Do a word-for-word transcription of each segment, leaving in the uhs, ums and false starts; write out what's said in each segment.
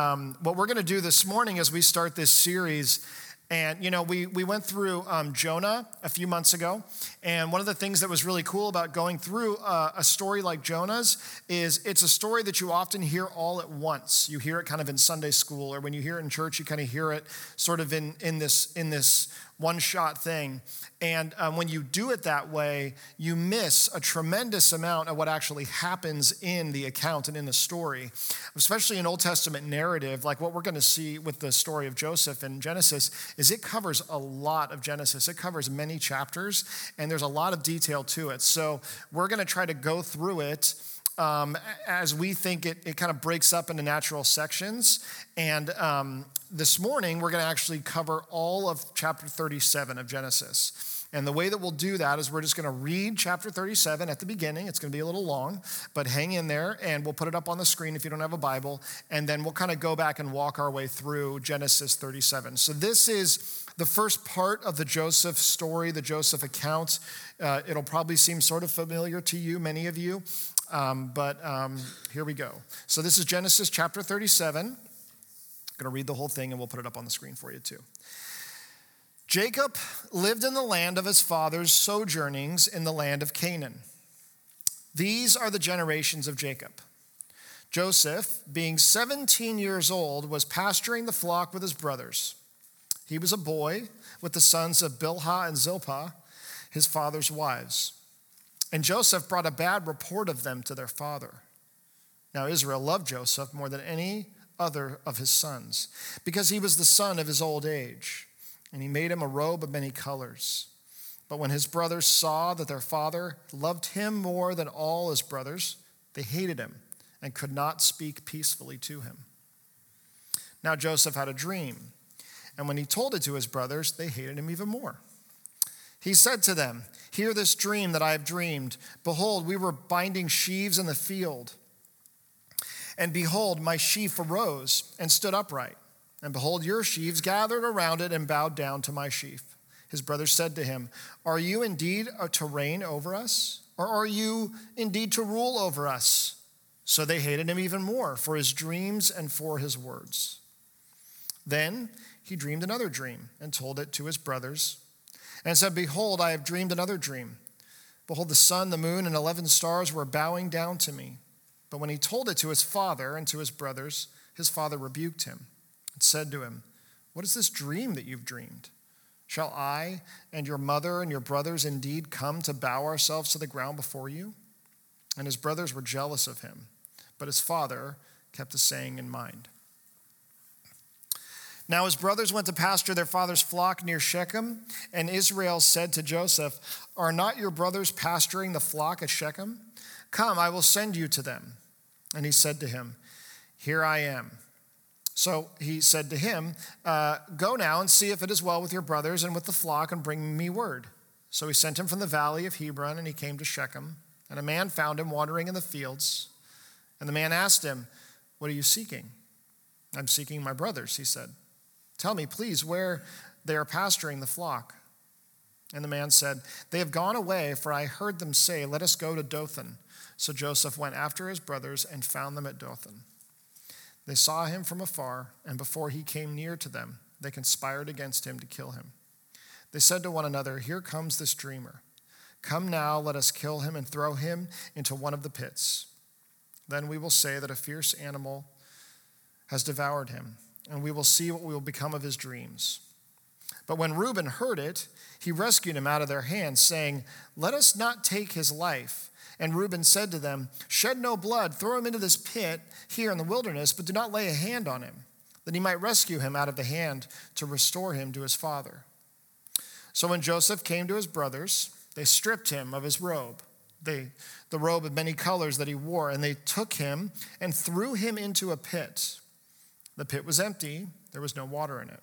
Um, what we're going to do this morning as we start this series, and you know, we we went through um, Jonah a few months ago, and one of the things that was really cool about going through uh, a story like Jonah's is it's a story that you often hear all at once. You hear it kind of in Sunday school, or when you hear it in church, you kind of hear it sort of in in this in this one-shot thing. And um, when you do it that way, you miss a tremendous amount of what actually happens in the account and in the story, especially in Old Testament narrative. Like what we're going to see with the story of Joseph in Genesis is it covers a lot of Genesis. It covers many chapters, and there's a lot of detail to it. So we're going to try to go through it um, as we think it, it kind of breaks up into natural sections. And um, this morning, we're going to actually cover all of chapter thirty-seven of Genesis. And the way that we'll do that is we're just going to read chapter thirty-seven at the beginning. It's going to be a little long, but hang in there, and we'll put it up on the screen if you don't have a Bible. And then we'll kind of go back and walk our way through Genesis thirty-seven. So this is the first part of the Joseph story, the Joseph account. Uh, it'll probably seem sort of familiar to you, many of you, um, but um, here we go. So this is Genesis chapter thirty-seven. I'm going to read the whole thing, and we'll put it up on the screen for you too. Jacob lived in the land of his father's sojournings in the land of Canaan. These are the generations of Jacob. Joseph, being seventeen years old, was pasturing the flock with his brothers. He was a boy with the sons of Bilhah and Zilpah, his father's wives. And Joseph brought a bad report of them to their father. Now Israel loved Joseph more than any other of his sons, because he was the son of his old age. And he made him a robe of many colors. But when his brothers saw that their father loved him more than all his brothers, they hated him and could not speak peacefully to him. Now Joseph had a dream, and when he told it to his brothers, they hated him even more. He said to them, "Hear this dream that I have dreamed. Behold, we were binding sheaves in the field. And behold, my sheaf arose and stood upright. And behold, your sheaves gathered around it and bowed down to my sheaf." His brothers said to him, "Are you indeed to reign over us? Or are you indeed to rule over us?" So they hated him even more for his dreams and for his words. Then he dreamed another dream and told it to his brothers and said, "Behold, I have dreamed another dream. Behold, the sun, the moon, and eleven stars were bowing down to me." But when he told it to his father and to his brothers, his father rebuked him. Said to him, "What is this dream that you've dreamed? Shall I and your mother and your brothers indeed come to bow ourselves to the ground before you?" And his brothers were jealous of him, but his father kept the saying in mind. Now his brothers went to pasture their father's flock near Shechem, and Israel said to Joseph, "Are not your brothers pasturing the flock at Shechem? Come, I will send you to them." And he said to him, "Here I am." So he said to him, uh, "Go now and see if it is well with your brothers and with the flock, and bring me word." So he sent him from the valley of Hebron, and he came to Shechem. And a man found him wandering in the fields. And the man asked him, "What are you seeking?" "I'm seeking my brothers," he said. "Tell me, please, where they are pasturing the flock." And the man said, "They have gone away, for I heard them say, 'Let us go to Dothan.'" So Joseph went after his brothers and found them at Dothan. They saw him from afar, and before he came near to them, they conspired against him to kill him. They said to one another, "Here comes this dreamer. Come now, let us kill him and throw him into one of the pits. Then we will say that a fierce animal has devoured him, and we will see what will become of his dreams." But when Reuben heard it, he rescued him out of their hands, saying, "Let us not take his life." And Reuben said to them, "Shed no blood, throw him into this pit here in the wilderness, but do not lay a hand on him, that he might rescue him out of the hand to restore him to his father." So when Joseph came to his brothers, they stripped him of his robe, they, the robe of many colors that he wore, and they took him and threw him into a pit. The pit was empty, there was no water in it.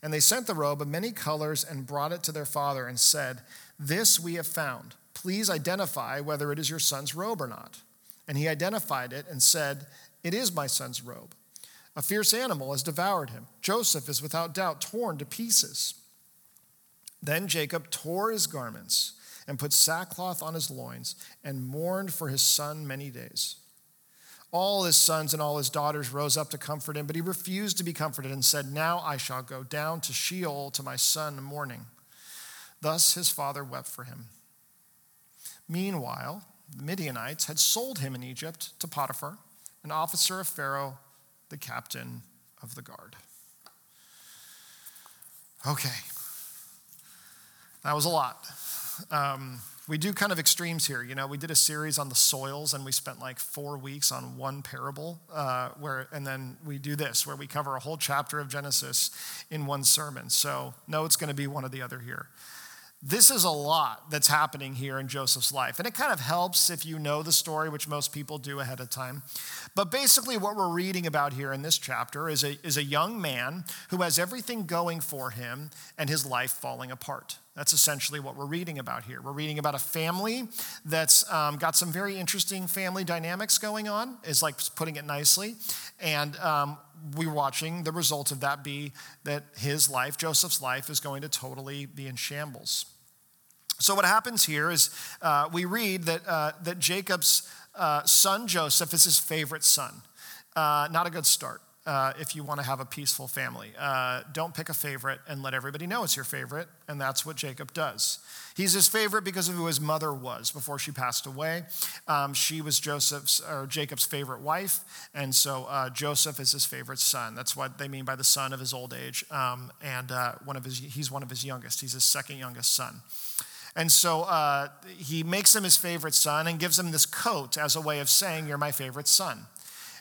And they sent the robe of many colors and brought it to their father and said, "This we have found. Please identify whether it is your son's robe or not." And he identified it and said, "It is my son's robe. A fierce animal has devoured him. Joseph is without doubt torn to pieces." Then Jacob tore his garments and put sackcloth on his loins and mourned for his son many days. All his sons and all his daughters rose up to comfort him, but he refused to be comforted and said, "Now I shall go down to Sheol to my son mourning." Thus his father wept for him. Meanwhile, the Midianites had sold him in Egypt to Potiphar, an officer of Pharaoh, the captain of the guard. Okay. That was a lot. Um, We do kind of extremes here. You know, we did a series on the soils, and we spent like four weeks on one parable, uh, where, and then we do this, where we cover a whole chapter of Genesis in one sermon. So no, it's going to be one or the other here. This is a lot that's happening here in Joseph's life, and it kind of helps if you know the story, which most people do ahead of time. But basically what we're reading about here in this chapter is a, is a young man who has everything going for him and his life falling apart. That's essentially what we're reading about here. We're reading about a family that's um, got some very interesting family dynamics going on, is like putting it nicely. And um, we're watching the result of that be that his life, Joseph's life, is going to totally be in shambles. So what happens here is uh, we read that, uh, that Jacob's uh, son Joseph is his favorite son. Uh, not a good start. Uh, if you want to have a peaceful family. Uh, don't pick a favorite and let everybody know it's your favorite, and that's what Jacob does. He's his favorite because of who his mother was before she passed away. Um, she was Joseph's or Jacob's favorite wife, and so uh, Joseph is his favorite son. That's what they mean by the son of his old age, um, and uh, one of his he's one of his youngest. He's his second youngest son. And so uh, he makes him his favorite son and gives him this coat as a way of saying, "You're my favorite son."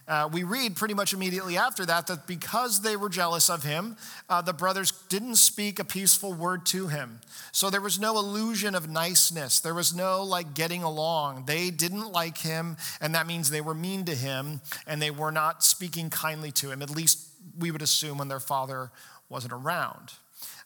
Uh, we read pretty much immediately after that that because they were jealous of him, uh, the brothers didn't speak a peaceful word to him. So there was no illusion of niceness. There was no like getting along. They didn't like him, and that means they were mean to him, and they were not speaking kindly to him, at least we would assume when their father wasn't around.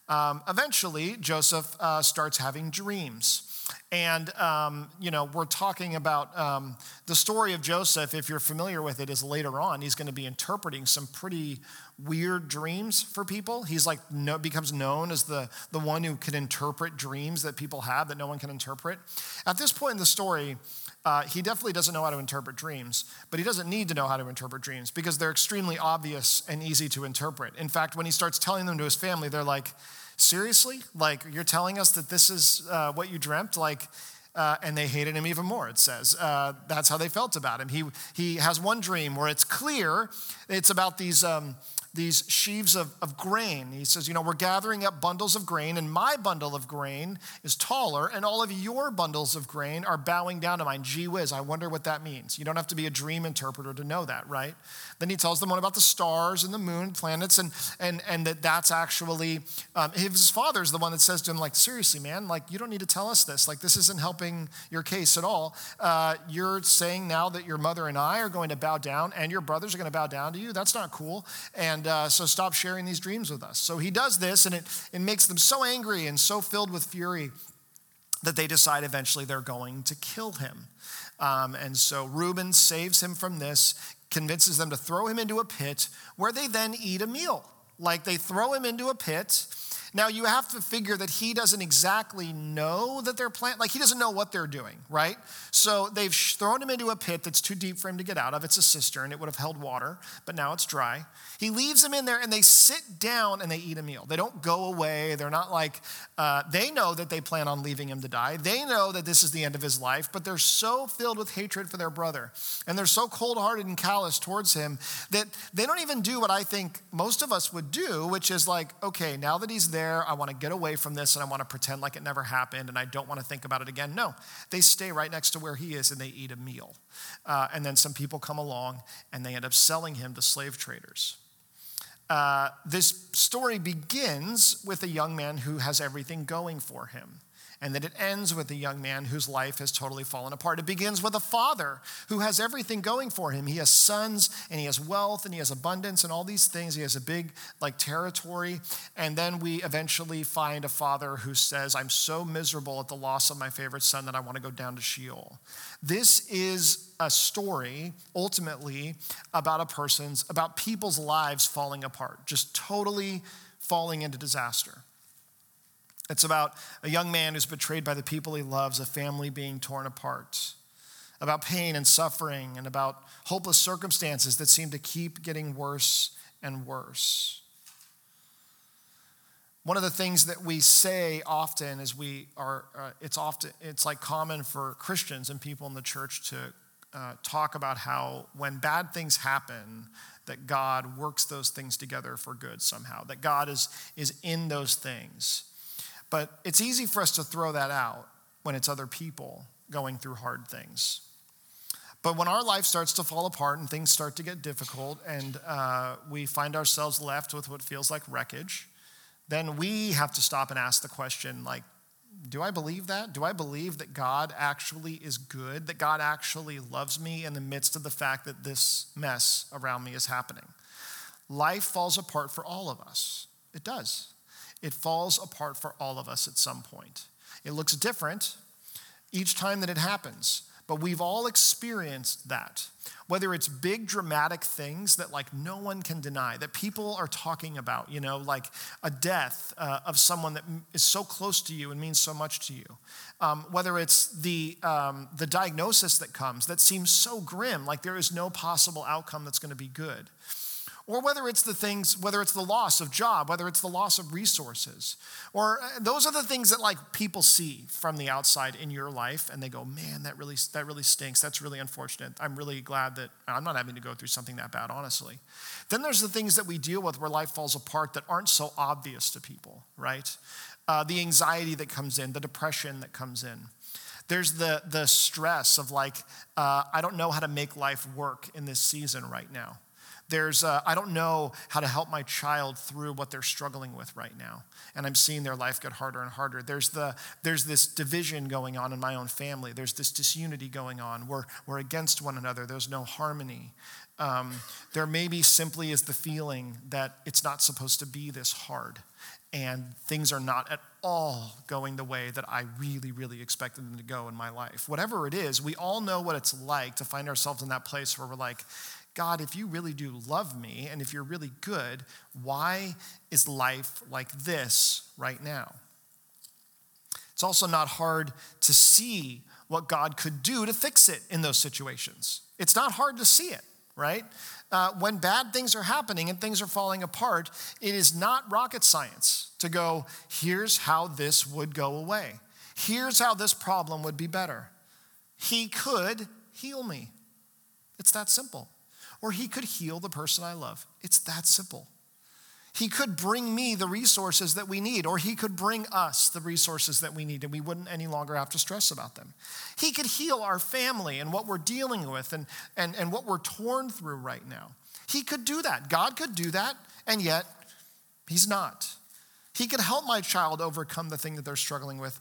Um, eventually, Joseph uh, starts having dreams. And, um, you know, we're talking about um, the story of Joseph, if you're familiar with it, is later on. He's going to be interpreting some pretty weird dreams for people. He's like, no, becomes known as the, the one who can interpret dreams that people have that no one can interpret. At this point in the story, uh, he definitely doesn't know how to interpret dreams, but he doesn't need to know how to interpret dreams because they're extremely obvious and easy to interpret. In fact, when he starts telling them to his family, they're like, "Seriously? Like, you're telling us that this is uh, what you dreamt?" Like, uh, and they hated him even more, it says. Uh, that's how they felt about him. He he has one dream where it's clear. It's about these um, these sheaves of, of grain. He says, you know, we're gathering up bundles of grain, and my bundle of grain is taller, and all of your bundles of grain are bowing down to mine. Gee whiz, I wonder what that means. You don't have to be a dream interpreter to know that, right? Then he tells them one about the stars and the moon, planets, and and and that that's actually, um, his father's the one that says to him, like, "Seriously, man, like, you don't need to tell us this. Like, this isn't helping your case at all. Uh, you're saying now that your mother and I are going to bow down, and your brothers are going to bow down to you. That's not cool. And And uh, so stop sharing these dreams with us." So he does this, and it, it makes them so angry and so filled with fury that they decide eventually they're going to kill him. Um, and so Reuben saves him from this, convinces them to throw him into a pit where they then eat a meal. Like, they throw him into a pit. Now, you have to figure that he doesn't exactly know that they're planting. Like, he doesn't know what they're doing, right? So they've thrown him into a pit that's too deep for him to get out of. It's a cistern. It would have held water, but now it's dry. He leaves him in there, and they sit down, and they eat a meal. They don't go away. They're not like, uh, they know that they plan on leaving him to die. They know that this is the end of his life, but they're so filled with hatred for their brother, and they're so cold-hearted and callous towards him that they don't even do what I think most of us would do, which is like, okay, now that he's there, there. I want to get away from this, and I want to pretend like it never happened, and I don't want to think about it again. No, they stay right next to where he is, and they eat a meal. Uh, and then some people come along, and they end up selling him to slave traders. Uh, this story begins with a young man who has everything going for him, and that it ends with a young man whose life has totally fallen apart. It begins with a father who has everything going for him. He has sons, and he has wealth, and he has abundance, and all these things. He has a big, like, territory. And then we eventually find a father who says, I'm so miserable at the loss of my favorite son that I want to go down to Sheol. This is a story, ultimately, about a person's, about people's lives falling apart, just totally falling into disaster. It's about a young man who's betrayed by the people he loves, a family being torn apart, about pain and suffering, and about hopeless circumstances that seem to keep getting worse and worse. One of the things that we say often is we are, uh, it's often, it's like common for Christians and people in the church to uh, talk about how when bad things happen, that God works those things together for good somehow, that God is is in those things. But it's easy for us to throw that out when it's other people going through hard things. But when our life starts to fall apart and things start to get difficult and uh, we find ourselves left with what feels like wreckage, then we have to stop and ask the question, like, do I believe that? Do I believe that God actually is good, that God actually loves me in the midst of the fact that this mess around me is happening? Life falls apart for all of us. It does. It falls apart for all of us at some point. It looks different each time that it happens, but we've all experienced that. Whether it's big dramatic things that like no one can deny, that people are talking about, you know, like a death uh, of someone that is so close to you and means so much to you. Um, whether it's the um, the diagnosis that comes that seems so grim, like there is no possible outcome that's going to be good. Or whether it's the things, whether it's the loss of job, whether it's the loss of resources. Or those are the things that like people see from the outside in your life and they go, man, that really that really stinks. That's really unfortunate. I'm really glad that I'm not having to go through something that bad, honestly. Then there's the things that we deal with where life falls apart that aren't so obvious to people, right? Uh, the anxiety that comes in, the depression that comes in. There's the, the stress of like, uh, I don't know how to make life work in this season right now. There's, uh, I don't know how to help my child through what they're struggling with right now. And I'm seeing their life get harder and harder. There's the, there's this division going on in my own family. There's this disunity going on. We're, we're against one another. There's no harmony. Um, there maybe simply is the feeling that it's not supposed to be this hard. And things are not at all going the way that I really, really expected them to go in my life. Whatever it is, we all know what it's like to find ourselves in that place where we're like, God, if you really do love me and if you're really good, why is life like this right now? It's also not hard to see what God could do to fix it in those situations. It's not hard to see it, right? Uh, when bad things are happening and things are falling apart, it is not rocket science to go, here's how this would go away. Here's how this problem would be better. He could heal me. It's that simple. Or he could heal the person I love. It's that simple. He could bring me the resources that we need, or he could bring us the resources that we need, and we wouldn't any longer have to stress about them. He could heal our family and what we're dealing with and, and, and what we're torn through right now. He could do that. God could do that, and yet he's not. He could help my child overcome the thing that they're struggling with.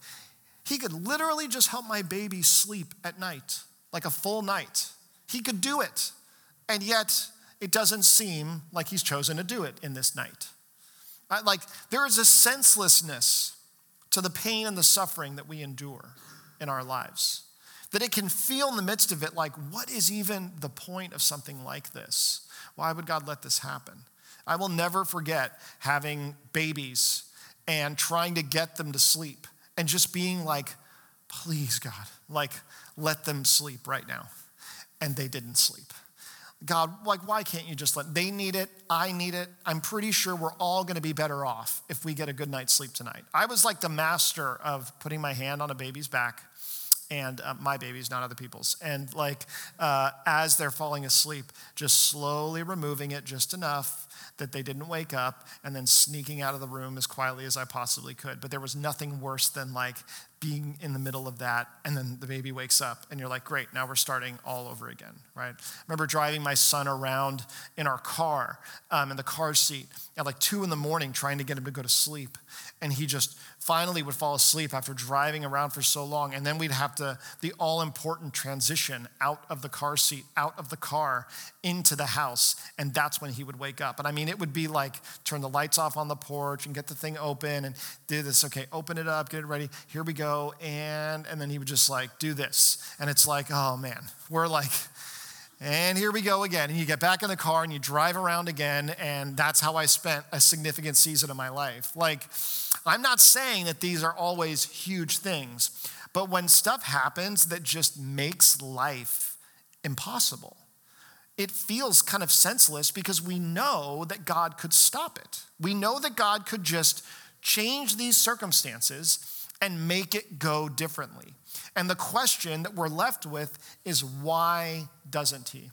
He could literally just help my baby sleep at night, like a full night. He could do it. And yet, it doesn't seem like he's chosen to do it in this night. Like, there is a senselessness to the pain and the suffering that we endure in our lives. That it can feel in the midst of it like, what is even the point of something like this? Why would God let this happen? I will never forget having babies and trying to get them to sleep and just being like, please, God, like, let them sleep right now. And they didn't sleep. God, like, why can't you just let, they need it, I need it. I'm pretty sure we're all gonna be better off if we get a good night's sleep tonight. I was like the master of putting my hand on a baby's back and uh, my babies, not other people's. And like uh, as they're falling asleep, just slowly removing it just enough that they didn't wake up, and then sneaking out of the room as quietly as I possibly could. But there was nothing worse than like being in the middle of that, and then the baby wakes up and you're like, great, now we're starting all over again, right? I remember driving my son around in our car, um, in the car seat at like two in the morning, trying to get him to go to sleep. And he just finally would fall asleep after driving around for so long. And then we'd have to, the all-important transition out of the car seat, out of the car, into the house. And that's when he would wake up. And I mean, it would be like, turn the lights off on the porch and get the thing open and do this. Okay, open it up, get it ready. Here we go. And, and then he would just like do this. And it's like, oh man, we're like, and here we go again. And you get back in the car and you drive around again. And that's how I spent a significant season of my life. Like, I'm not saying that these are always huge things, but when stuff happens that just makes life impossible, it feels kind of senseless because we know that God could stop it. We know that God could just change these circumstances and make it go differently. And the question that we're left with is, why doesn't he?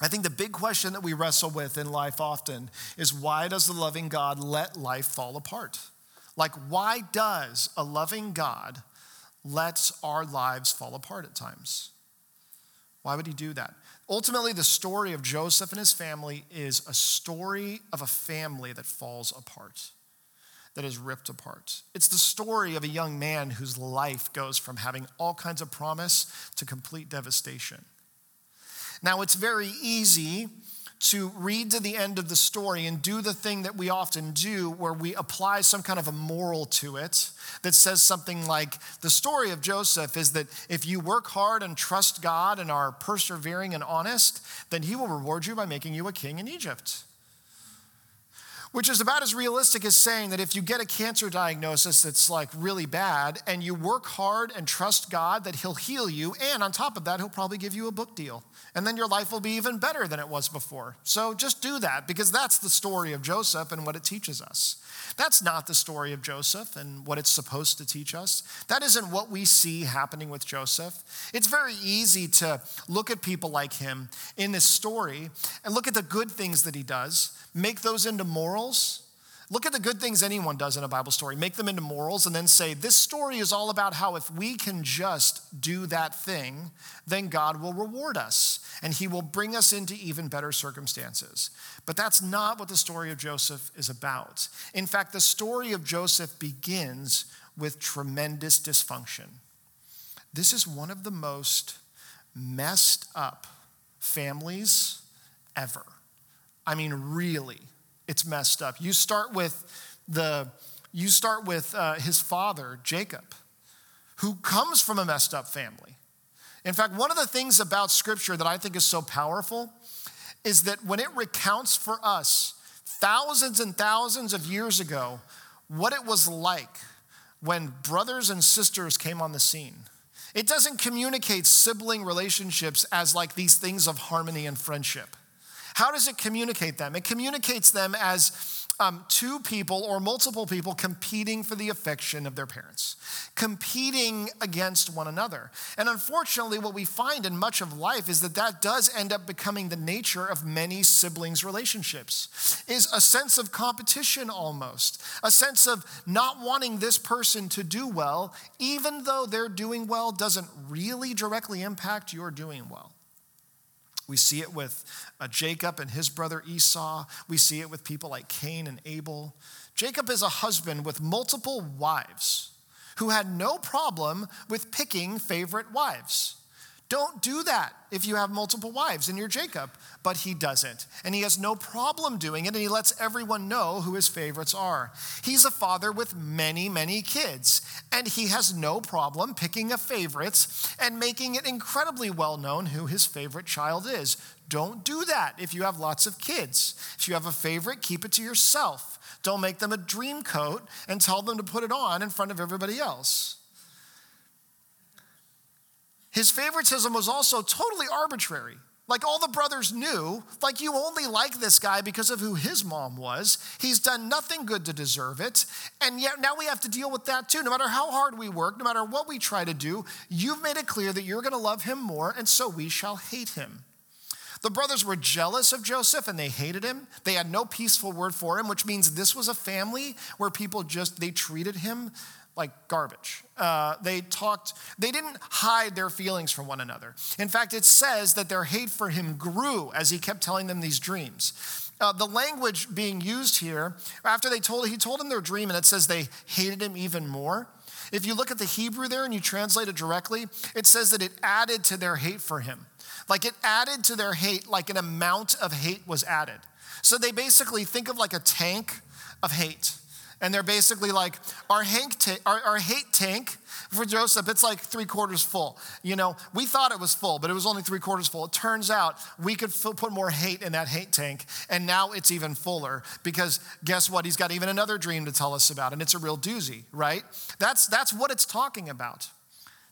I think the big question that we wrestle with in life often is, why does the loving God let life fall apart? Like, why does a loving God let our lives fall apart at times? Why would he do that? Ultimately, the story of Joseph and his family is a story of a family that falls apart, that is ripped apart. It's the story of a young man whose life goes from having all kinds of promise to complete devastation. Now, it's very easy to read to the end of the story and do the thing that we often do, where we apply some kind of a moral to it that says something like, the story of Joseph is that if you work hard and trust God and are persevering and honest, then he will reward you by making you a king in Egypt. Which is about as realistic as saying that if you get a cancer diagnosis that's like really bad and you work hard and trust God that he'll heal you, and on top of that, he'll probably give you a book deal. And then your life will be even better than it was before. So just do that, because that's the story of Joseph and what it teaches us. That's not the story of Joseph and what it's supposed to teach us. That isn't what we see happening with Joseph. It's very easy to look at people like him in this story and look at the good things that he does, make those into morals. Look at the good things anyone does in a Bible story, make them into morals, and then say, this story is all about how if we can just do that thing, then God will reward us and he will bring us into even better circumstances. But that's not what the story of Joseph is about. In fact, the story of Joseph begins with tremendous dysfunction. This is one of the most messed up families ever. I mean, really. It's messed up. You start with the, you start with uh, his father, Jacob, who comes from a messed up family. In fact, one of the things about Scripture that I think is so powerful is that when it recounts for us thousands and thousands of years ago what it was like when brothers and sisters came on the scene, it doesn't communicate sibling relationships as like these things of harmony and friendship. How does it communicate them? It communicates them as um, two people or multiple people competing for the affection of their parents, competing against one another. And unfortunately, what we find in much of life is that that does end up becoming the nature of many siblings' relationships, is a sense of competition almost, a sense of not wanting this person to do well, even though their doing well doesn't really directly impact your doing well. We see it with uh, Jacob and his brother Esau. We see it with people like Cain and Abel. Jacob is a husband with multiple wives who had no problem with picking favorite wives. Don't do that if you have multiple wives and you're Jacob, but he doesn't. And he has no problem doing it, and he lets everyone know who his favorites are. He's a father with many, many kids, and he has no problem picking a favorite and making it incredibly well known who his favorite child is. Don't do that if you have lots of kids. If you have a favorite, keep it to yourself. Don't make them a dream coat and tell them to put it on in front of everybody else. His favoritism was also totally arbitrary. Like all the brothers knew, like you only like this guy because of who his mom was. He's done nothing good to deserve it. And yet now we have to deal with that too. No matter how hard we work, no matter what we try to do, you've made it clear that you're going to love him more, and so we shall hate him. The brothers were jealous of Joseph and they hated him. They had no peaceful word for him, which means this was a family where people just, they treated him like garbage. Uh, they talked, they didn't hide their feelings from one another. In fact, it says that their hate for him grew as he kept telling them these dreams. Uh, the language being used here, after they told, he told them their dream, and it says they hated him even more. If you look at the Hebrew there and you translate it directly, it says that it added to their hate for him. Like it added to their hate, like an amount of hate was added. So they basically think of like a tank of hate. And they're basically like, our, hank ta- our, our hate tank for Joseph, it's like three quarters full. You know, we thought it was full, but it was only three quarters full. It turns out we could f- put more hate in that hate tank, and now it's even fuller because guess what? He's got even another dream to tell us about, and it's a real doozy, right? That's, that's what it's talking about.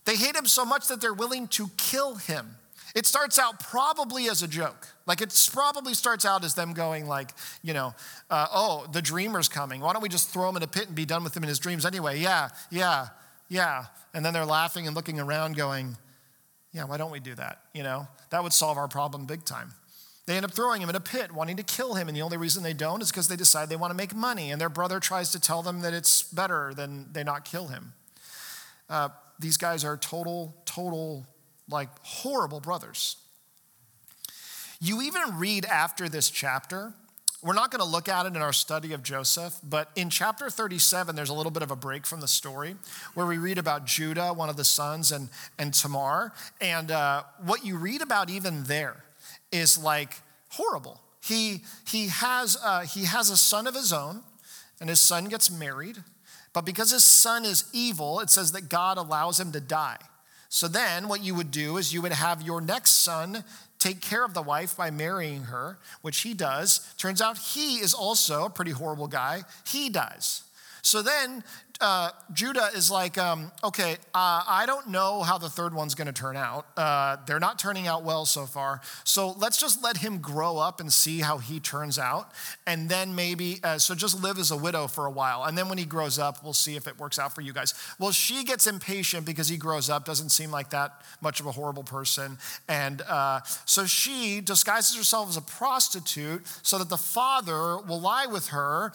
They hate him so much that they're willing to kill him. It starts out probably as a joke. Like it probably starts out as them going like, you know, uh, oh, the dreamer's coming. Why don't we just throw him in a pit and be done with him in his dreams anyway? Yeah, yeah, yeah. And then they're laughing and looking around going, yeah, why don't we do that? You know, that would solve our problem big time. They end up throwing him in a pit, wanting to kill him. And the only reason they don't is because they decide they want to make money. And their brother tries to tell them that it's better than they not kill him. Uh, these guys are total, total like horrible brothers. You even read after this chapter, we're not going to look at it in our study of Joseph, but in chapter thirty-seven, there's a little bit of a break from the story where we read about Judah, one of the sons, and, and Tamar. And uh, what you read about even there is like horrible. He, he, has, uh, he has a son of his own, and his son gets married. But because his son is evil, it says that God allows him to die. So then what you would do is you would have your next son take care of the wife by marrying her, which he does. Turns out he is also a pretty horrible guy. He dies. So then uh, Judah is like, um, okay, uh, I don't know how the third one's going to turn out. Uh, they're not turning out well so far. So let's just let him grow up and see how he turns out. And then maybe, uh, so just live as a widow for a while. And then when he grows up, we'll see if it works out for you guys. Well, she gets impatient because he grows up, doesn't seem like that much of a horrible person. And uh, so she disguises herself as a prostitute so that the father will lie with her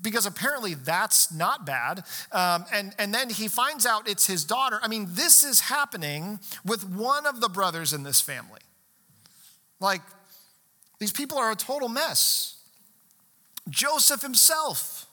because apparently that's not bad. Um, and, and then he finds out it's his daughter. I mean, this is happening with one of the brothers in this family. Like, these people are a total mess. Joseph himself.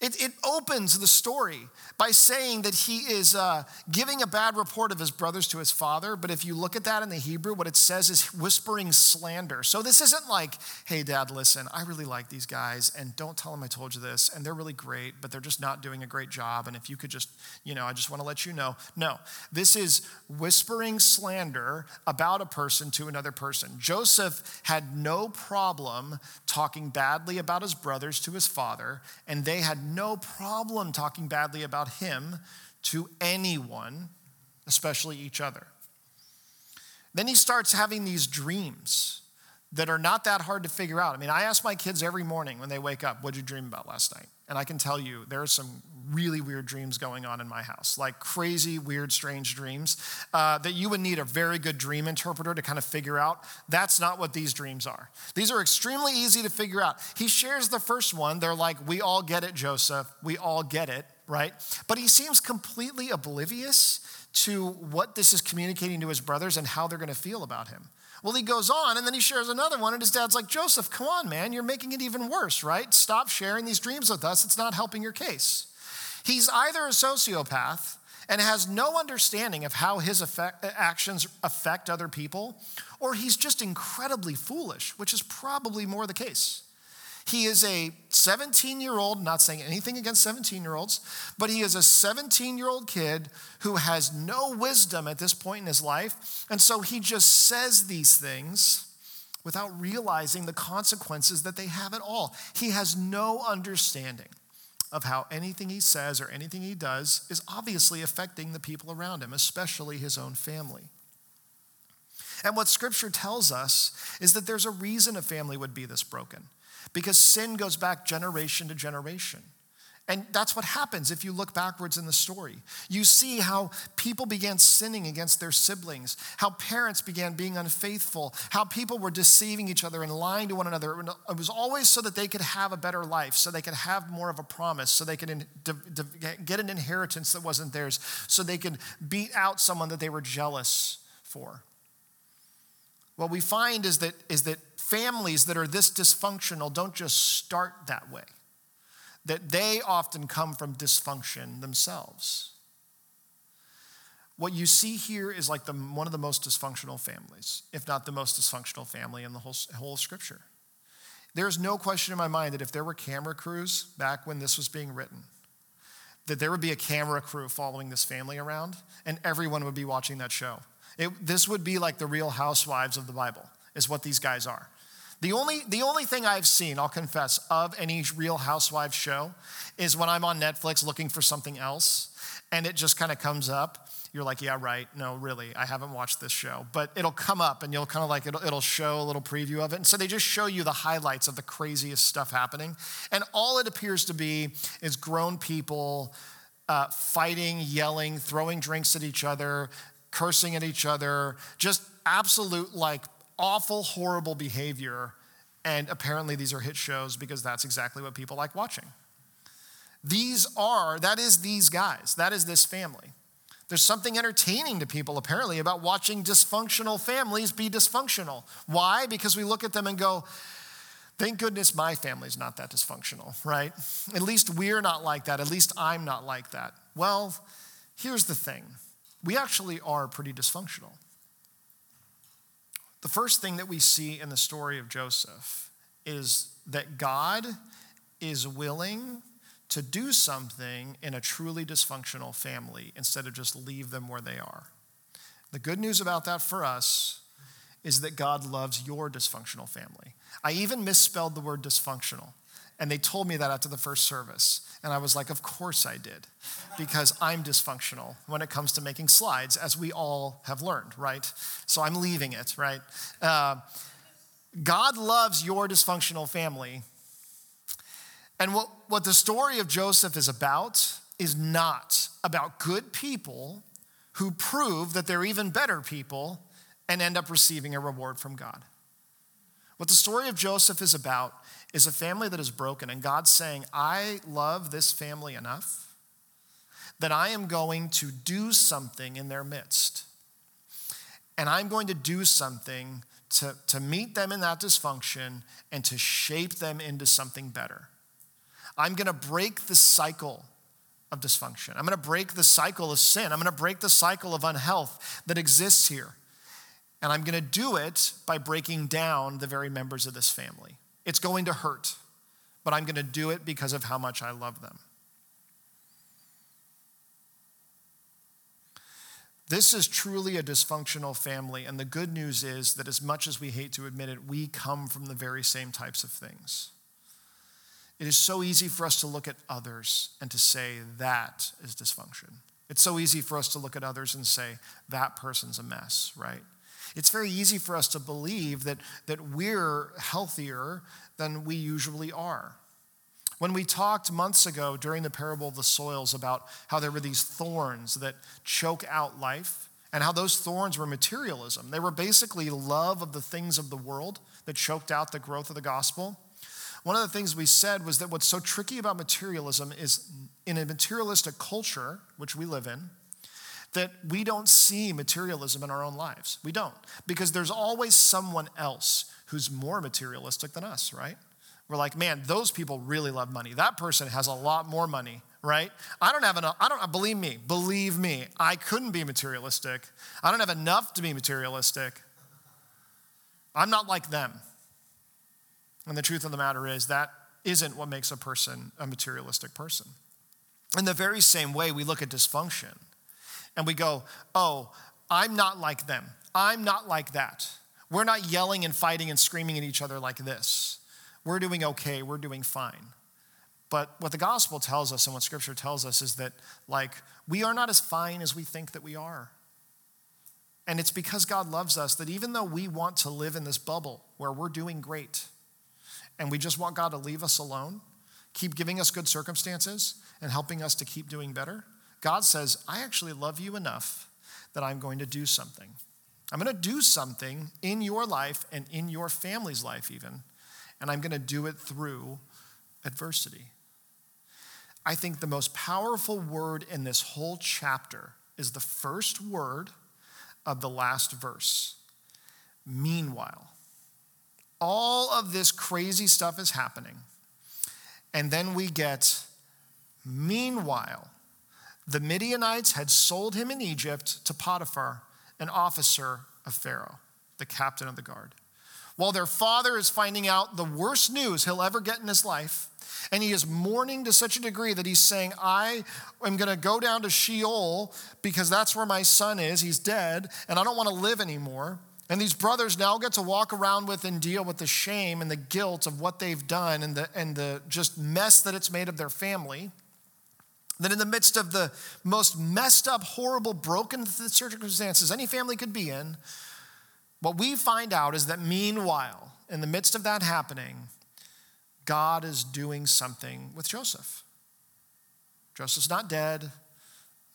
It, it opens the story by saying that he is uh, giving a bad report of his brothers to his father. But if you look at that in the Hebrew, what it says is whispering slander. So this isn't like, hey, Dad, listen, I really like these guys. And don't tell them I told you this. And they're really great, but they're just not doing a great job. And if you could just, you know, I just want to let you know. No, this is whispering slander about a person to another person. Joseph had no problem talking badly about his brothers to his father. And they had no problem talking badly about him to anyone, especially each other. Then he starts having these dreams that are not that hard to figure out. I mean, I ask my kids every morning when they wake up, what'd you dream about last night? And I can tell you there are some really weird dreams going on in my house, like crazy, weird, strange dreams uh, that you would need a very good dream interpreter to kind of figure out. That's not what these dreams are. These are extremely easy to figure out. He shares the first one. They're like, we all get it, Joseph. We all get it, right? But he seems completely oblivious to what this is communicating to his brothers and how they're going to feel about him. Well, he goes on, and then he shares another one, and his dad's like, Joseph, come on, man, you're making it even worse, right? Stop sharing these dreams with us. It's not helping your case. He's either a sociopath and has no understanding of how his effect, actions affect other people, or he's just incredibly foolish, which is probably more the case. He is a seventeen-year-old, not saying anything against seventeen-year-olds, but he is a seventeen-year-old kid who has no wisdom at this point in his life. And so he just says these things without realizing the consequences that they have at all. He has no understanding of how anything he says or anything he does is obviously affecting the people around him, especially his own family. And what Scripture tells us is that there's a reason a family would be this broken, because sin goes back generation to generation. And that's what happens if you look backwards in the story. You see how people began sinning against their siblings, how parents began being unfaithful, how people were deceiving each other and lying to one another. It was always so that they could have a better life, so they could have more of a promise, so they could in, de, de, get an inheritance that wasn't theirs, so they could beat out someone that they were jealous for. What we find is that, is that families that are this dysfunctional don't just start that way, that they often come from dysfunction themselves. What you see here is like the, one of the most dysfunctional families, if not the most dysfunctional family in the whole, whole Scripture. There's no question in my mind that if there were camera crews back when this was being written, that there would be a camera crew following this family around, and everyone would be watching that show. It, this would be like the Real Housewives of the Bible, is what these guys are. The only, the only thing I've seen, I'll confess, of any Real Housewives show is when I'm on Netflix looking for something else, and it just kind of comes up. You're like, yeah, right. No, really, I haven't watched this show. But it'll come up, and you'll kind of like, it'll, it'll show a little preview of it. And so they just show you the highlights of the craziest stuff happening. And all it appears to be is grown people uh, fighting, yelling, throwing drinks at each other, cursing at each other, just absolute like awful, horrible behavior, and apparently these are hit shows because that's exactly what people like watching. These are, that is these guys, that is this family. There's something entertaining to people apparently about watching dysfunctional families be dysfunctional. Why? Because we look at them and go, thank goodness my family's not that dysfunctional, right? At least we're not like that, at least I'm not like that. Well, here's the thing. We actually are pretty dysfunctional. The first thing that we see in the story of Joseph is that God is willing to do something in a truly dysfunctional family instead of just leave them where they are. The good news about that for us is that God loves your dysfunctional family. I even misspelled the word dysfunctional, and they told me that after the first service. And I was like, of course I did, because I'm dysfunctional when it comes to making slides, as we all have learned, right? So I'm leaving it, right? Uh, God loves your dysfunctional family. And what, what the story of Joseph is about is not about good people who prove that they're even better people and end up receiving a reward from God. What the story of Joseph is about is a family that is broken, and God's saying, I love this family enough that I am going to do something in their midst. And I'm going to do something to, to meet them in that dysfunction and to shape them into something better. I'm going to break the cycle of dysfunction. I'm going to break the cycle of sin. I'm going to break the cycle of unhealth that exists here. And I'm going to do it by breaking down the very members of this family. It's going to hurt, but I'm going to do it because of how much I love them. This is truly a dysfunctional family, and the good news is that as much as we hate to admit it, we come from the very same types of things. It is so easy for us to look at others and to say, that is dysfunction. It's so easy for us to look at others and say, that person's a mess, right? It's very easy for us to believe that, that we're healthier than we usually are. When we talked months ago during the parable of the soils about how there were these thorns that choke out life, and how those thorns were materialism. They were basically love of the things of the world that choked out the growth of the gospel. One of the things we said was that what's so tricky about materialism is in a materialistic culture, which we live in, that we don't see materialism in our own lives. We don't, because there's always someone else who's more materialistic than us, right? We're like, man, those people really love money. That person has a lot more money, right? I don't have enough, I don't, believe me, believe me, I couldn't be materialistic. I don't have enough to be materialistic. I'm not like them. And the truth of the matter is that isn't what makes a person a materialistic person. In the very same way, we look at dysfunction. And we go, oh, I'm not like them. I'm not like that. We're not yelling and fighting and screaming at each other like this. We're doing okay. We're doing fine. But what the gospel tells us and what Scripture tells us is that, like, we are not as fine as we think that we are. And it's because God loves us that even though we want to live in this bubble where we're doing great and we just want God to leave us alone, keep giving us good circumstances and helping us to keep doing better, God says, I actually love you enough that I'm going to do something. I'm going to do something in your life and in your family's life even, and I'm going to do it through adversity. I think the most powerful word in this whole chapter is the first word of the last verse. Meanwhile, all of this crazy stuff is happening. And then we get, meanwhile, the Midianites had sold him in Egypt to Potiphar, an officer of Pharaoh, the captain of the guard. While their father is finding out the worst news he'll ever get in his life, and he is mourning to such a degree that he's saying, I am going to go down to Sheol because that's where my son is. He's dead, and I don't want to live anymore. And these brothers now get to walk around with and deal with the shame and the guilt of what they've done and the and the just mess that it's made of their family. Then in the midst of the most messed up, horrible, broken circumstances any family could be in, what we find out is that meanwhile, in the midst of that happening, God is doing something with Joseph. Joseph's not dead.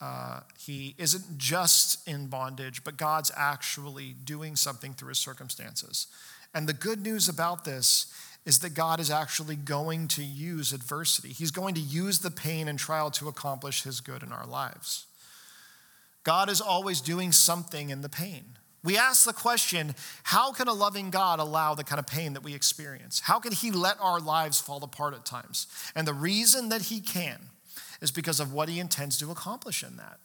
Uh, he isn't just in bondage, but God's actually doing something through his circumstances. And the good news about this is that God is actually going to use adversity. He's going to use the pain and trial to accomplish his good in our lives. God is always doing something in the pain. We ask the question, how can a loving God allow the kind of pain that we experience? How can he let our lives fall apart at times? And the reason that he can is because of what he intends to accomplish in that.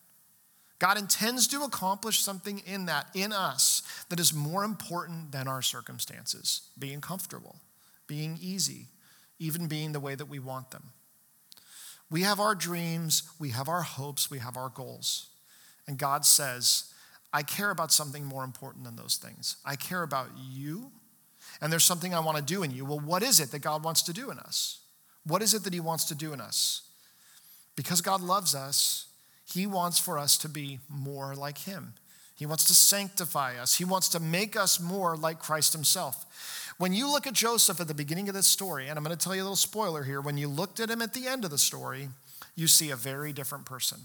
God intends to accomplish something in that, in us, that is more important than our circumstances, being comfortable, being easy, even being the way that we want them. We have our dreams, we have our hopes, we have our goals. And God says, I care about something more important than those things. I care about you, and there's something I want to do in you. Well, what is it that God wants to do in us? What is it that he wants to do in us? Because God loves us, he wants for us to be more like him. He wants to sanctify us. He wants to make us more like Christ himself. When you look at Joseph at the beginning of this story, and I'm going to tell you a little spoiler here, when you looked at him at the end of the story, you see a very different person.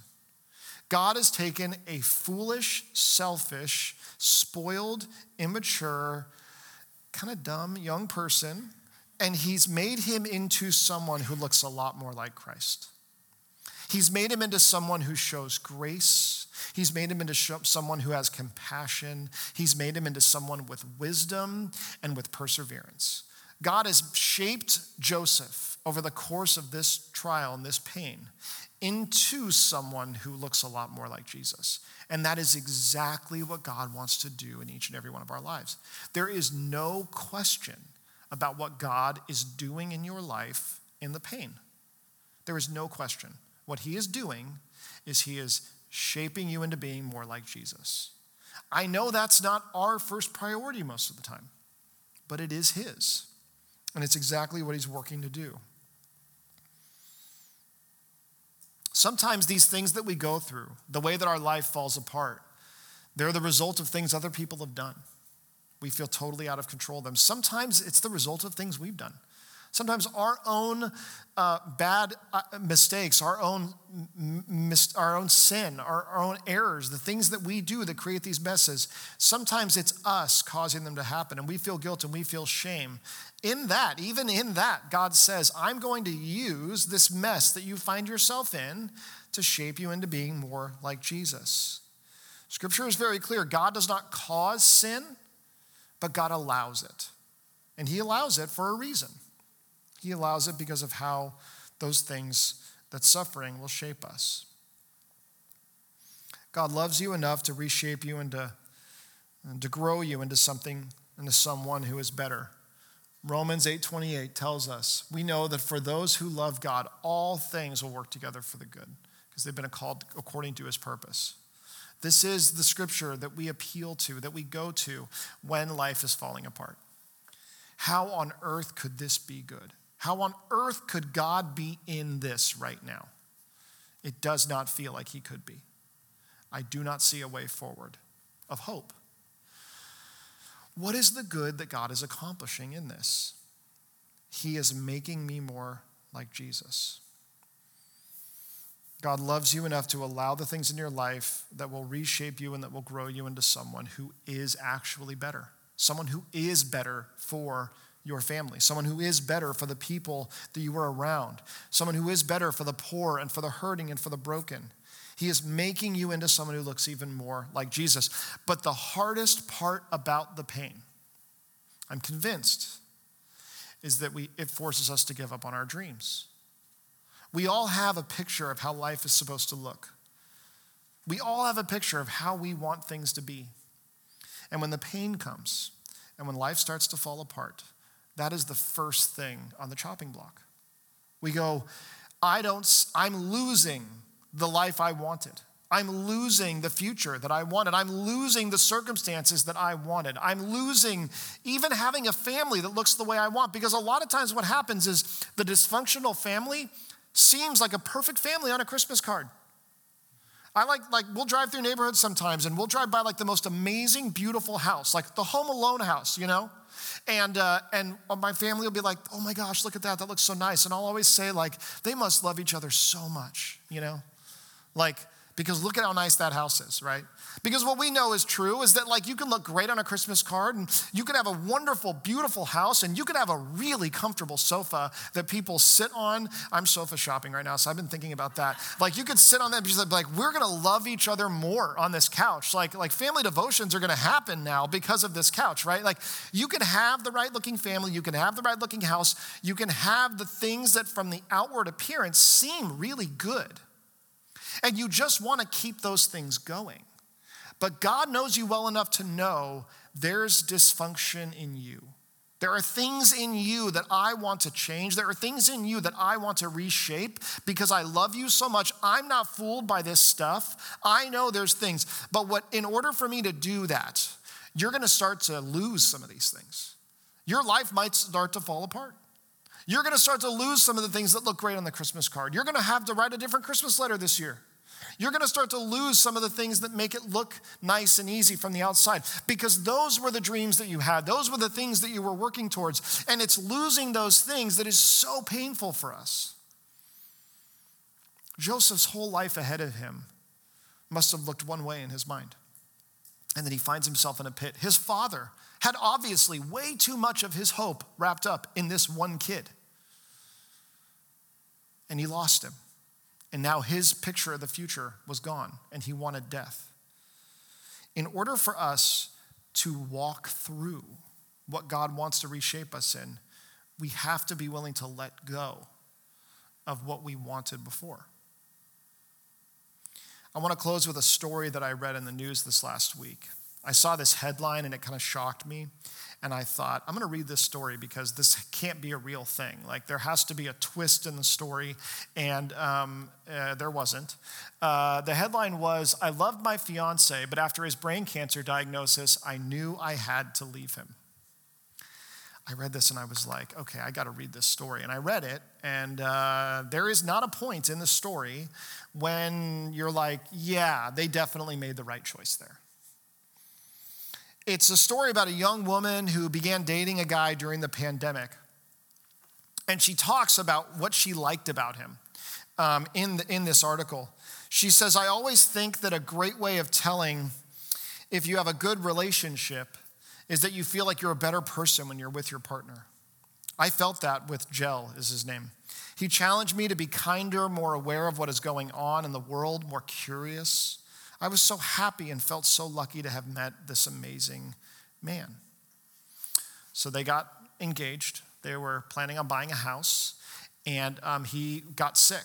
God has taken a foolish, selfish, spoiled, immature, kind of dumb young person, and he's made him into someone who looks a lot more like Christ. He's made him into someone who shows grace. He's made him into someone who has compassion. He's made him into someone with wisdom and with perseverance. God has shaped Joseph over the course of this trial and this pain into someone who looks a lot more like Jesus. And that is exactly what God wants to do in each and every one of our lives. There is no question about what God is doing in your life in the pain. There is no question. What he is doing is he is shaping you into being more like Jesus. I know that's not our first priority most of the time, but it is his. And it's exactly what he's working to do. Sometimes these things that we go through, the way that our life falls apart, they're the result of things other people have done. We feel totally out of control of them. Sometimes it's the result of things we've done. Sometimes our own uh, bad mistakes, our own mis- our own sin, our, our own errors, the things that we do that create these messes, sometimes it's us causing them to happen, and we feel guilt and we feel shame. In that, even in that, God says, I'm going to use this mess that you find yourself in to shape you into being more like Jesus. Scripture is very clear. God does not cause sin, but God allows it. And he allows it for a reason. He allows it because of how those things, that suffering, will shape us. God loves you enough to reshape you and to, and to grow you into something, into someone who is better. Romans eight twenty-eight tells us, we know that for those who love God, all things will work together for the good because they've been called according to his purpose. This is the scripture that we appeal to, that we go to when life is falling apart. How on earth could this be good? How on earth could God be in this right now? It does not feel like he could be. I do not see a way forward. of hope. What is the good that God is accomplishing in this? He is making me more like Jesus. God loves you enough to allow the things in your life that will reshape you and that will grow you into someone who is actually better. Someone who is better for your family. Someone who is better for the people that you were around. Someone who is better for the poor and for the hurting and for the broken. He is making you into someone who looks even more like Jesus. But the hardest part about the pain, I'm convinced, is that we it forces us to give up on our dreams. We all have a picture of how life is supposed to look. We all have a picture of how we want things to be. And when the pain comes, and when life starts to fall apart, that is the first thing on the chopping block. We go, I don't, I'm losing the life I wanted. I'm losing the future that I wanted. I'm losing the circumstances that I wanted. I'm losing even having a family that looks the way I want. Because a lot of times what happens is the dysfunctional family seems like a perfect family on a Christmas card. I like, like, we'll drive through neighborhoods sometimes and we'll drive by like the most amazing, beautiful house, like the Home Alone house, you know? And uh, and my family will be like, oh my gosh, look at that, that looks so nice. And I'll always say like, they must love each other so much, you know? Like, because look at how nice that house is, right? Because what we know is true is that like you can look great on a Christmas card and you can have a wonderful, beautiful house and you can have a really comfortable sofa that people sit on. I'm sofa shopping right now, so I've been thinking about that. Like you could sit on that because they'd be like, we're gonna love each other more on this couch. Like, like family devotions are gonna happen now because of this couch, right? Like you can have the right looking family, you can have the right looking house, you can have the things that from the outward appearance seem really good. And you just want to keep those things going. But God knows you well enough to know there's dysfunction in you. There are things in you that I want to change. There are things in you that I want to reshape because I love you so much. I'm not fooled by this stuff. I know there's things. But what, in order for me to do that, you're going to start to lose some of these things. Your life might start to fall apart. You're going to start to lose some of the things that look great on the Christmas card. You're going to have to write a different Christmas letter this year. You're going to start to lose some of the things that make it look nice and easy from the outside because those were the dreams that you had. Those were the things that you were working towards. And it's losing those things that is so painful for us. Joseph's whole life ahead of him must have looked one way in his mind. And then he finds himself in a pit. His father had obviously way too much of his hope wrapped up in this one kid. And he lost him. And now his picture of the future was gone, and he wanted death. In order for us to walk through what God wants to reshape us in, we have to be willing to let go of what we wanted before. I want to close with a story that I read in the news this last week. I saw this headline and it kind of shocked me. And I thought, I'm going to read this story because this can't be a real thing. Like there has to be a twist in the story. And um, uh, there wasn't. Uh, the headline was, I loved my fiance, but after his brain cancer diagnosis, I knew I had to leave him. I read this and I was like, okay, I got to read this story. And I read it, and uh, there is not a point in the story when you're like, yeah, they definitely made the right choice there. It's a story about a young woman who began dating a guy during the pandemic. And she talks about what she liked about him um, in, the, in this article. She says, I always think that a great way of telling if you have a good relationship is that you feel like you're a better person when you're with your partner. I felt that with Jell, is his name. He challenged me to be kinder, more aware of what is going on in the world, more curious. I was so happy and felt so lucky to have met this amazing man. So they got engaged. They were planning on buying a house, and um, he got sick.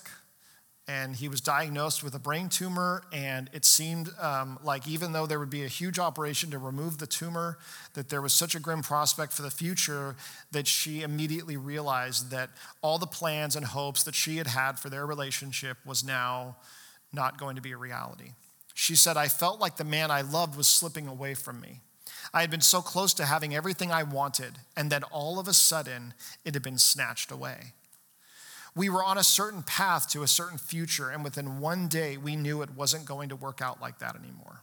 And he was diagnosed with a brain tumor, and it seemed um, like even though there would be a huge operation to remove the tumor, that there was such a grim prospect for the future that she immediately realized that all the plans and hopes that she had had for their relationship was now not going to be a reality. She said, I felt like the man I loved was slipping away from me. I had been so close to having everything I wanted, and then all of a sudden, it had been snatched away. We were on a certain path to a certain future, and within one day, we knew it wasn't going to work out like that anymore.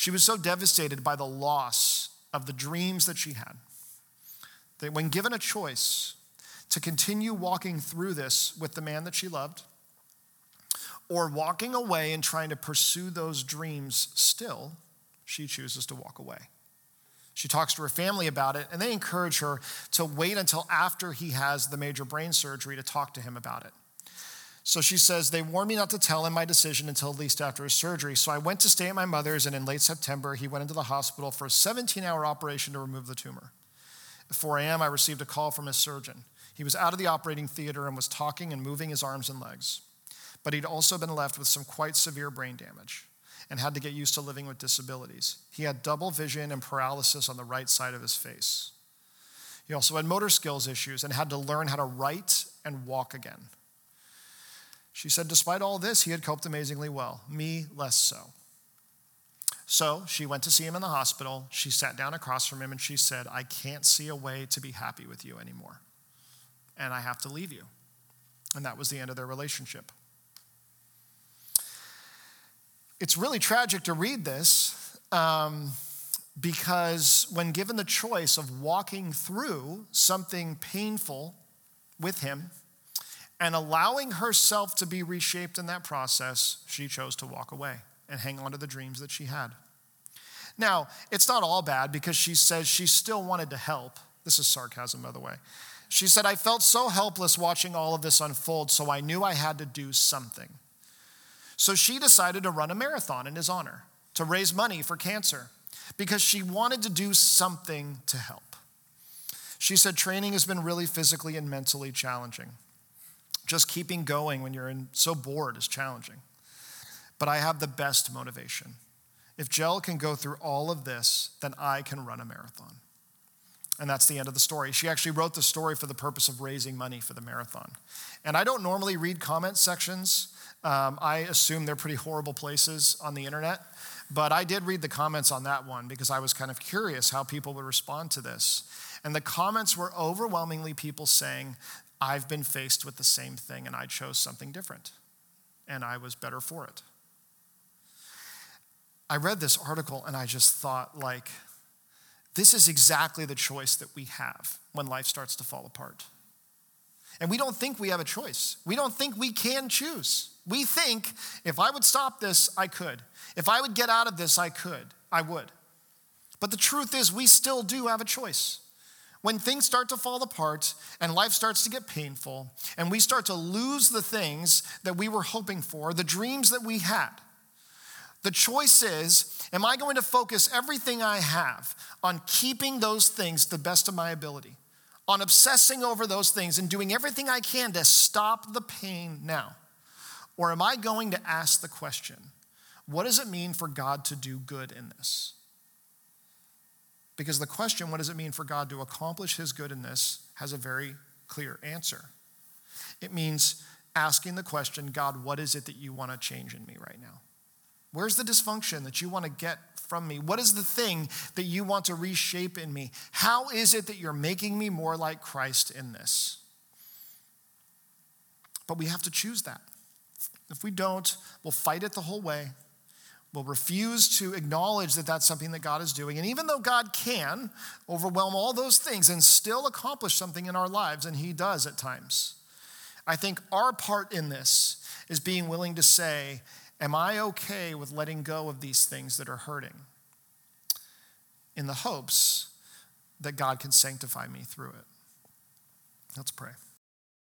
She was so devastated by the loss of the dreams that she had, that when given a choice to continue walking through this with the man that she loved, or walking away and trying to pursue those dreams still, she chooses to walk away. She talks to her family about it, and they encourage her to wait until after he has the major brain surgery to talk to him about it. So she says, they warned me not to tell him my decision until at least after his surgery. So I went to stay at my mother's, and in late September, he went into the hospital for a seventeen-hour operation to remove the tumor. At four a.m., I received a call from his surgeon. He was out of the operating theater and was talking and moving his arms and legs. But he'd also been left with some quite severe brain damage and had to get used to living with disabilities. He had double vision and paralysis on the right side of his face. He also had motor skills issues and had to learn how to write and walk again. She said, despite all this, he had coped amazingly well, me less so. So she went to see him in the hospital. She sat down across from him and she said, I can't see a way to be happy with you anymore, and I have to leave you. And that was the end of their relationship. It's really tragic to read this um, because when given the choice of walking through something painful with him and allowing herself to be reshaped in that process, she chose to walk away and hang on to the dreams that she had. Now, it's not all bad because she says she still wanted to help. This is sarcasm, by the way. She said, I felt so helpless watching all of this unfold, so I knew I had to do something. So she decided to run a marathon in his honor to raise money for cancer because she wanted to do something to help. She said training has been really physically and mentally challenging. Just keeping going when you're in, so bored is challenging. But I have the best motivation. If Jill can go through all of this, then I can run a marathon. And that's the end of the story. She actually wrote the story for the purpose of raising money for the marathon. And I don't normally read comment sections. Um, I assume they're pretty horrible places on the internet. But I did read the comments on that one because I was kind of curious how people would respond to this. And the comments were overwhelmingly people saying, I've been faced with the same thing and I chose something different. And I was better for it. I read this article and I just thought, like, this is exactly the choice that we have when life starts to fall apart. And we don't think we have a choice. We don't think we can choose. We think, if I would stop this, I could. If I would get out of this, I could. I would. But the truth is, we still do have a choice. When things start to fall apart and life starts to get painful and we start to lose the things that we were hoping for, the dreams that we had, the choice is, am I going to focus everything I have on keeping those things to the best of my ability, on obsessing over those things and doing everything I can to stop the pain now? Or am I going to ask the question, what does it mean for God to do good in this? Because the question, what does it mean for God to accomplish his good in this, has a very clear answer. It means asking the question, God, what is it that you want to change in me right now? Where's the dysfunction that you want to get from me? What is the thing that you want to reshape in me? How is it that you're making me more like Christ in this? But we have to choose that. If we don't, we'll fight it the whole way. We'll refuse to acknowledge that that's something that God is doing. And even though God can overwhelm all those things and still accomplish something in our lives, and he does at times, I think our part in this is being willing to say, am I okay with letting go of these things that are hurting in the hopes that God can sanctify me through it? Let's pray.